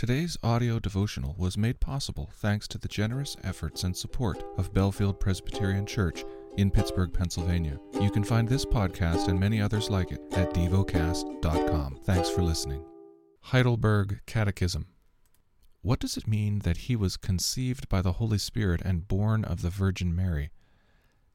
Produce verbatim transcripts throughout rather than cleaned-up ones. Today's audio devotional was made possible thanks to the generous efforts and support of Bellefield Presbyterian Church in Pittsburgh, Pennsylvania. You can find this podcast and many others like it at devocast dot com. Thanks for listening. Heidelberg Catechism. What does it mean that he was conceived by the Holy Spirit and born of the Virgin Mary?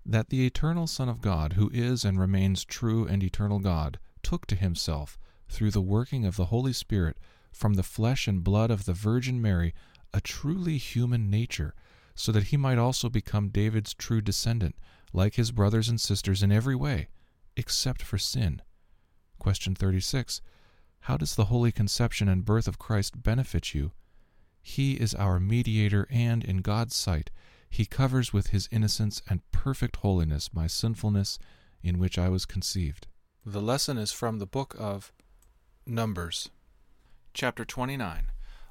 That the eternal Son of God, who is and remains true and eternal God, took to himself, through the working of the Holy Spirit, from the flesh and blood of the Virgin Mary, a truly human nature, so that he might also become David's true descendant, like his brothers and sisters in every way, except for sin. Question thirty-six. How does the holy conception and birth of Christ benefit you? He is our mediator, and in God's sight, he covers with his innocence and perfect holiness my sinfulness in which I was conceived. The lesson is from the book of Numbers. Chapter twenty-nine.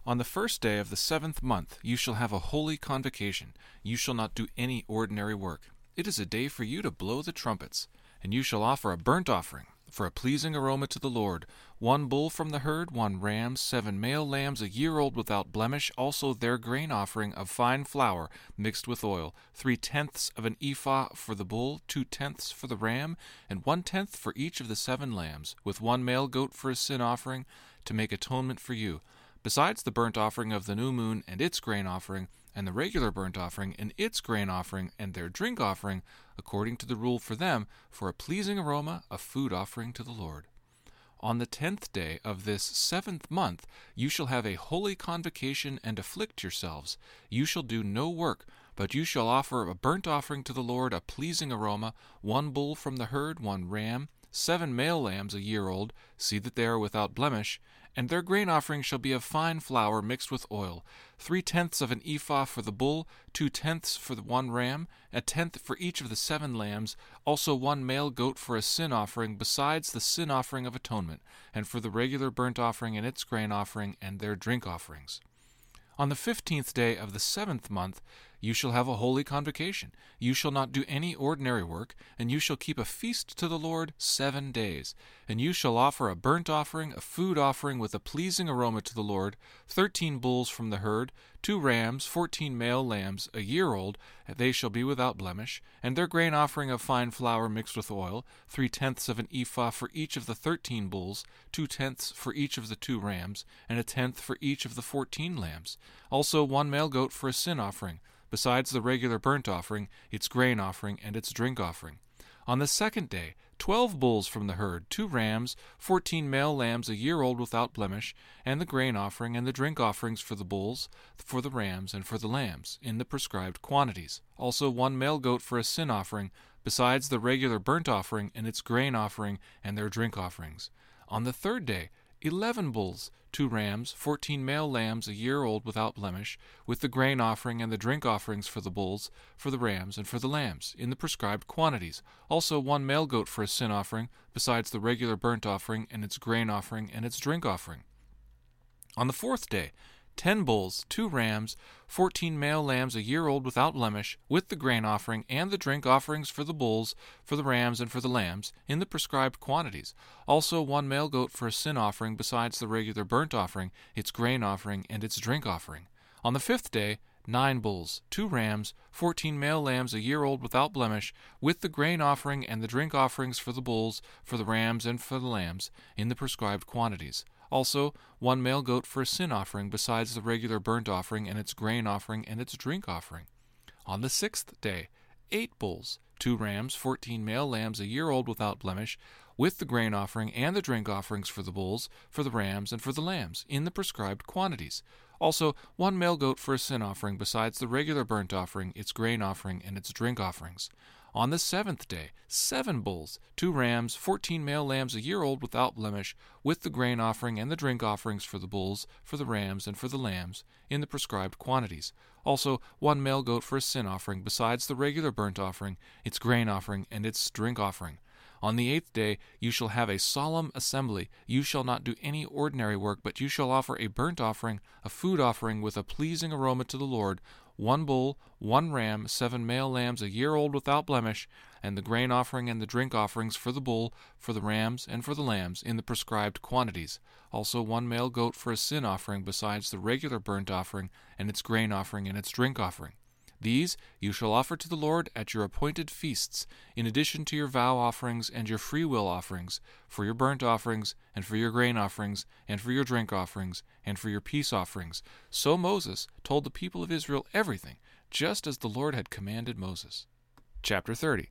On the first day of the seventh month you shall have a holy convocation. You shall not do any ordinary work. It is a day for you to blow the trumpets. And you shall offer a burnt offering, for a pleasing aroma to the Lord, one bull from the herd, one ram, seven male lambs a year old without blemish, also their grain offering of fine flour mixed with oil, three-tenths of an ephah for the bull, two-tenths for the ram, and one-tenth for each of the seven lambs, with one male goat for a sin offering, to make atonement for you, besides the burnt offering of the new moon and its grain offering, and the regular burnt offering and its grain offering and their drink offering, according to the rule for them, for a pleasing aroma, a food offering to the Lord. On the tenth day of this seventh month you shall have a holy convocation and afflict yourselves. You shall do no work, but you shall offer a burnt offering to the Lord, a pleasing aroma, one bull from the herd, one ram, seven male lambs a year old, see that they are without blemish, and their grain offering shall be of fine flour mixed with oil, three-tenths of an ephah for the bull, two-tenths for the one ram, a tenth for each of the seven lambs, also one male goat for a sin offering, besides the sin offering of atonement, and for the regular burnt offering and its grain offering and their drink offerings. On the fifteenth day of the seventh month you shall have a holy convocation. You shall not do any ordinary work, and you shall keep a feast to the Lord seven days. And you shall offer a burnt offering, a food offering with a pleasing aroma to the Lord, thirteen bulls from the herd, two rams, fourteen male lambs, a year old, and they shall be without blemish, and their grain offering of fine flour mixed with oil, three-tenths of an ephah for each of the thirteen bulls, two-tenths for each of the two rams, and a tenth for each of the fourteen lambs, also one male goat for a sin offering, besides the regular burnt offering, its grain offering, and its drink offering. On the second day, twelve bulls from the herd, two rams, fourteen male lambs a year old without blemish, and the grain offering and the drink offerings for the bulls, for the rams, and for the lambs, in the prescribed quantities. Also one male goat for a sin offering, besides the regular burnt offering and its grain offering and their drink offerings. On the third day, eleven bulls, two rams, fourteen male lambs a year old without blemish, with the grain offering and the drink offerings for the bulls, for the rams, and for the lambs, in the prescribed quantities, also one male goat for a sin offering, besides the regular burnt offering and its grain offering and its drink offering. On the fourth day, ten bulls, two rams, fourteen male lambs a year old without blemish, with the grain offering and the drink offerings for the bulls, for the rams, and for the lambs, in the prescribed quantities, also one male goat for a sin offering, besides the regular burnt offering, its grain offering, and its drink offering. On the fifth day, nine bulls, two rams, fourteen male lambs a year old without blemish, with the grain offering and the drink offerings for the bulls, for the rams, and for the lambs, in the prescribed quantities. Also, one male goat for a sin offering, besides the regular burnt offering and its grain offering and its drink offering. On the sixth day, eight bulls, two rams, fourteen male lambs a year old without blemish, with the grain offering and the drink offerings for the bulls, for the rams, and for the lambs, in the prescribed quantities. Also, one male goat for a sin offering, besides the regular burnt offering, its grain offering, and its drink offerings. On the seventh day, seven bulls, two rams, fourteen male lambs a year old without blemish, with the grain offering and the drink offerings for the bulls, for the rams, and for the lambs, in the prescribed quantities. Also, one male goat for a sin offering, besides the regular burnt offering, its grain offering, and its drink offering. On the eighth day you shall have a solemn assembly. You shall not do any ordinary work, but you shall offer a burnt offering, a food offering with a pleasing aroma to the Lord, one bull, one ram, seven male lambs a year old without blemish, and the grain offering and the drink offerings for the bull, for the rams, and for the lambs, in the prescribed quantities, also one male goat for a sin offering besides the regular burnt offering and its grain offering and its drink offering. These you shall offer to the Lord at your appointed feasts, in addition to your vow offerings and your freewill offerings, for your burnt offerings, and for your grain offerings, and for your drink offerings, and for your peace offerings. So Moses told the people of Israel everything, just as the Lord had commanded Moses. Chapter thirty.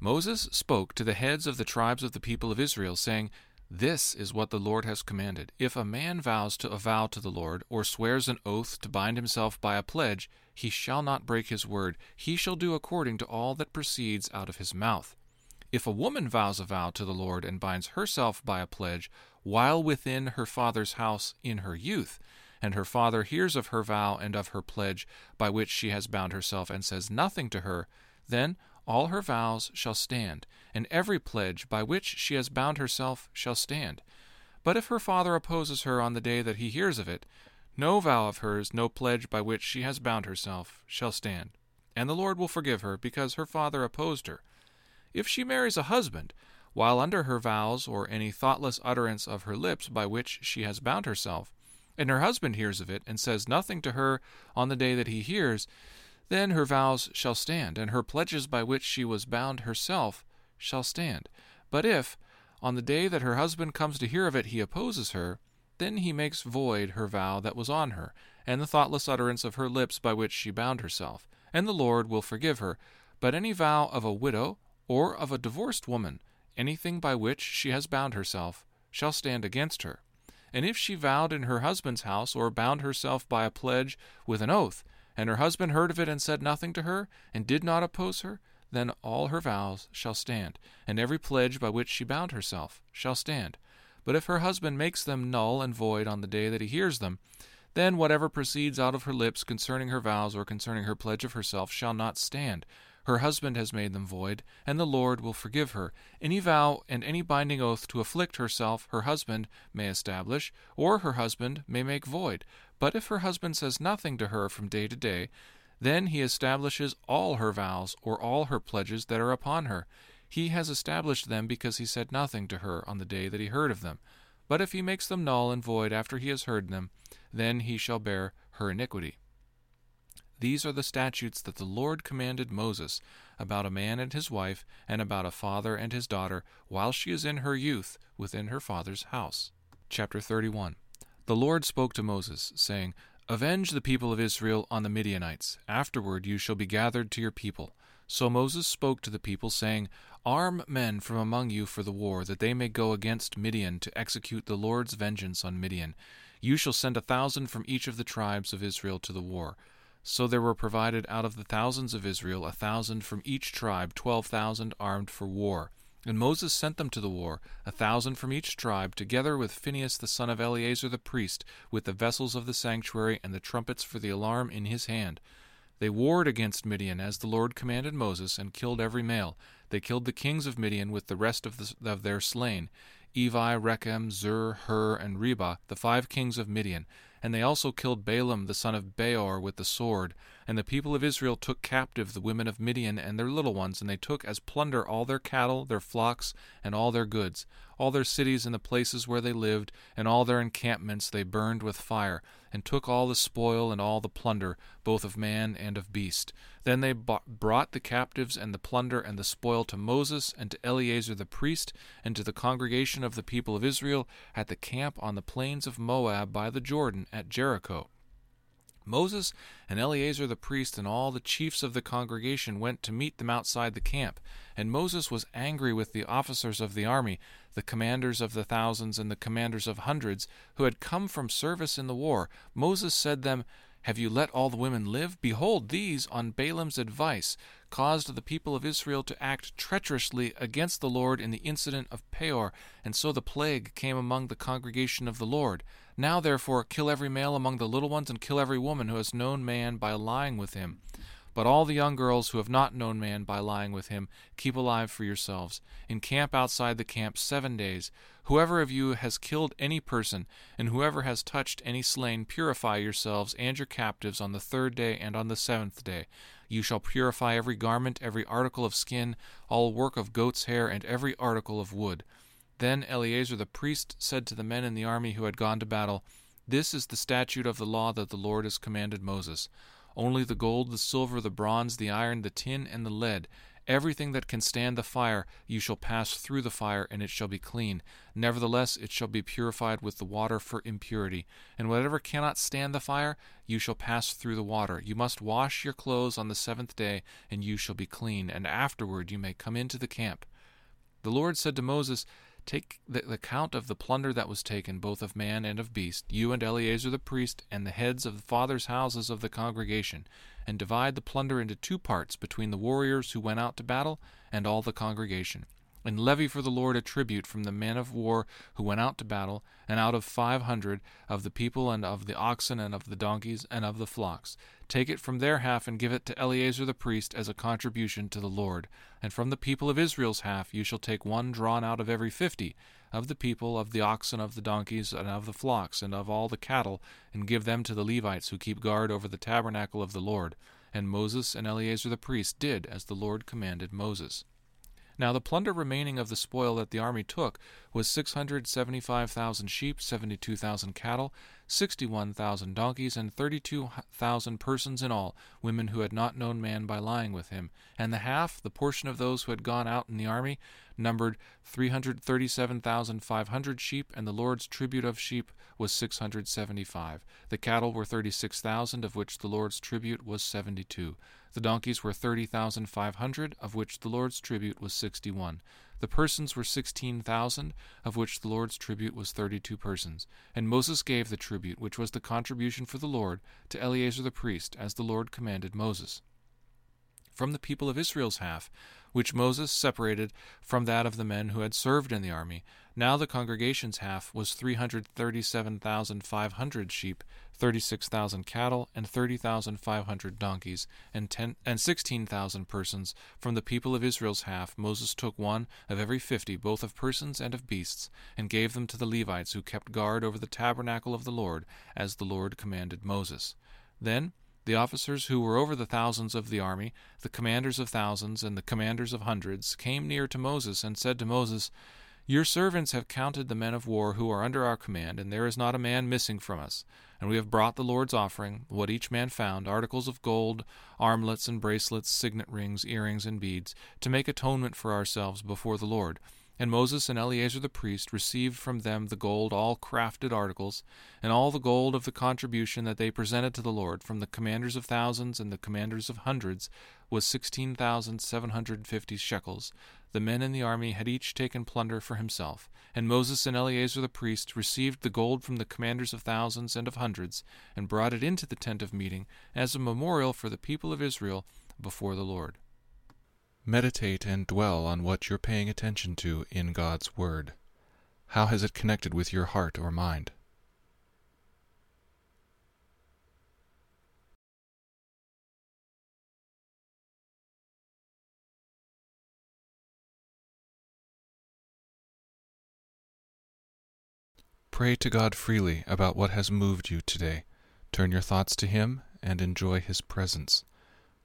Moses spoke to the heads of the tribes of the people of Israel, saying, This is what the Lord has commanded. If a man vows to a vow to the Lord, or swears an oath to bind himself by a pledge, he shall not break his word. He shall do according to all that proceeds out of his mouth. If a woman vows a vow to the Lord and binds herself by a pledge, while within her father's house in her youth, and her father hears of her vow and of her pledge, by which she has bound herself, and says nothing to her, then all her vows shall stand, and every pledge by which she has bound herself shall stand. But if her father opposes her on the day that he hears of it, no vow of hers, no pledge by which she has bound herself, shall stand. And the Lord will forgive her, because her father opposed her. If she marries a husband, while under her vows or any thoughtless utterance of her lips by which she has bound herself, and her husband hears of it and says nothing to her on the day that he hears, then her vows shall stand, and her pledges by which she was bound herself shall stand. But if, on the day that her husband comes to hear of it, he opposes her, then he makes void her vow that was on her, and the thoughtless utterance of her lips by which she bound herself, and the Lord will forgive her. But any vow of a widow or of a divorced woman, anything by which she has bound herself, shall stand against her. And if she vowed in her husband's house, or bound herself by a pledge with an oath, and her husband heard of it and said nothing to her, and did not oppose her, then all her vows shall stand, and every pledge by which she bound herself shall stand. But if her husband makes them null and void on the day that he hears them, then whatever proceeds out of her lips concerning her vows or concerning her pledge of herself shall not stand. Her husband has made them void, and the Lord will forgive her. Any vow and any binding oath to afflict herself her husband may establish, or her husband may make void. But if her husband says nothing to her from day to day, then he establishes all her vows or all her pledges that are upon her. He has established them because he said nothing to her on the day that he heard of them. But if he makes them null and void after he has heard them, then he shall bear her iniquity. These are the statutes that the Lord commanded Moses about a man and his wife, and about a father and his daughter, while she is in her youth, within her father's house. Chapter thirty-one. The Lord spoke to Moses, saying, Avenge the people of Israel on the Midianites. Afterward you shall be gathered to your people. So Moses spoke to the people, saying, Arm men from among you for the war, that they may go against Midian to execute the Lord's vengeance on Midian. You shall send a thousand from each of the tribes of Israel to the war. So there were provided out of the thousands of Israel a thousand from each tribe, twelve thousand armed for war. And Moses sent them to the war, a thousand from each tribe, together with Phinehas the son of Eleazar the priest, with the vessels of the sanctuary and the trumpets for the alarm in his hand. They warred against Midian as the Lord commanded Moses, and killed every male. They killed the kings of Midian with the rest of, the, of their slain, Evi, Rechem, Zur, Hur, and Reba, the five kings of Midian. And they also killed Balaam the son of Beor with the sword. And the people of Israel took captive the women of Midian and their little ones, and they took as plunder all their cattle, their flocks, and all their goods. All their cities and the places where they lived, and all their encampments they burned with fire, and took all the spoil and all the plunder, both of man and of beast. Then they brought the captives and the plunder and the spoil to Moses and to Eleazar the priest and to the congregation of the people of Israel at the camp on the plains of Moab by the Jordan at Jericho. Moses and Eleazar the priest and all the chiefs of the congregation went to meet them outside the camp, and Moses was angry with the officers of the army, the commanders of the thousands and the commanders of hundreds, who had come from service in the war. Moses said to them, Have you let all the women live? Behold, these, on Balaam's advice, caused the people of Israel to act treacherously against the Lord in the incident of Peor, and so the plague came among the congregation of the Lord. Now therefore kill every male among the little ones, and kill every woman who has known man by lying with him. But all the young girls who have not known man by lying with him, keep alive for yourselves. Encamp outside the camp seven days. Whoever of you has killed any person, and whoever has touched any slain, purify yourselves and your captives on the third day and on the seventh day. You shall purify every garment, every article of skin, all work of goat's hair, and every article of wood. Then Eleazar the priest said to the men in the army who had gone to battle, This is the statute of the law that the Lord has commanded Moses. Only the gold, the silver, the bronze, the iron, the tin, and the lead, everything that can stand the fire, you shall pass through the fire, and it shall be clean. Nevertheless, it shall be purified with the water for impurity. And whatever cannot stand the fire, you shall pass through the water. You must wash your clothes on the seventh day, and you shall be clean, and afterward you may come into the camp. The Lord said to Moses, Take the, the count of the plunder that was taken, both of man and of beast, you and Eleazar the priest, and the heads of the fathers' houses of the congregation, and divide the plunder into two parts between the warriors who went out to battle and all the congregation. And levy for the Lord a tribute from the men of war who went out to battle, and out of five hundred of the people, and of the oxen, and of the donkeys, and of the flocks. Take it from their half, and give it to Eleazar the priest as a contribution to the Lord. And from the people of Israel's half you shall take one drawn out of every fifty, of the people, of the oxen, of the donkeys, and of the flocks, and of all the cattle, and give them to the Levites who keep guard over the tabernacle of the Lord. And Moses and Eleazar the priest did as the Lord commanded Moses. Now the plunder remaining of the spoil that the army took was six hundred seventy-five thousand sheep, seventy-two thousand cattle, sixty-one thousand donkeys, and thirty-two thousand persons in all, women who had not known man by lying with him. And the half, the portion of those who had gone out in the army, numbered three hundred thirty-seven thousand five hundred sheep, and the Lord's tribute of sheep was six hundred seventy-five. The cattle were thirty-six thousand, of which the Lord's tribute was seventy-two. The donkeys were thirty thousand five hundred, of which the Lord's tribute was sixty-one. The persons were sixteen thousand, of which the Lord's tribute was thirty-two persons. And Moses gave the tribute, which was the contribution for the Lord, to Eleazar the priest, as the Lord commanded Moses. From the people of Israel's half, which Moses separated from that of the men who had served in the army, now the congregation's half was three hundred thirty-seven thousand five hundred sheep, thirty-six thousand cattle, and thirty thousand five hundred donkeys, and ten and sixteen thousand persons. From the people of Israel's half, Moses took one of every fifty, both of persons and of beasts, and gave them to the Levites who kept guard over the tabernacle of the Lord, as the Lord commanded Moses. Then the officers who were over the thousands of the army, the commanders of thousands and the commanders of hundreds, came near to Moses and said to Moses, Your servants have counted the men of war who are under our command, and there is not a man missing from us. And we have brought the Lord's offering, what each man found, articles of gold, armlets and bracelets, signet rings, earrings and beads, to make atonement for ourselves before the Lord. And Moses and Eleazar the priest received from them the gold, all crafted articles, and all the gold of the contribution that they presented to the Lord from the commanders of thousands and the commanders of hundreds was sixteen thousand seven hundred fifty shekels. The men in the army had each taken plunder for himself. And Moses and Eleazar the priest received the gold from the commanders of thousands and of hundreds, and brought it into the tent of meeting as a memorial for the people of Israel before the Lord. Meditate and dwell on what you're paying attention to in God's Word. How has it connected with your heart or mind? Pray to God freely about what has moved you today. Turn your thoughts to Him and enjoy His presence.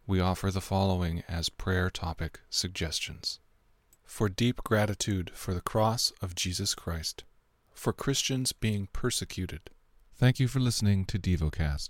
We offer the following as prayer topic suggestions. For deep gratitude for the cross of Jesus Christ. For Christians being persecuted. Thank you for listening to Devocast.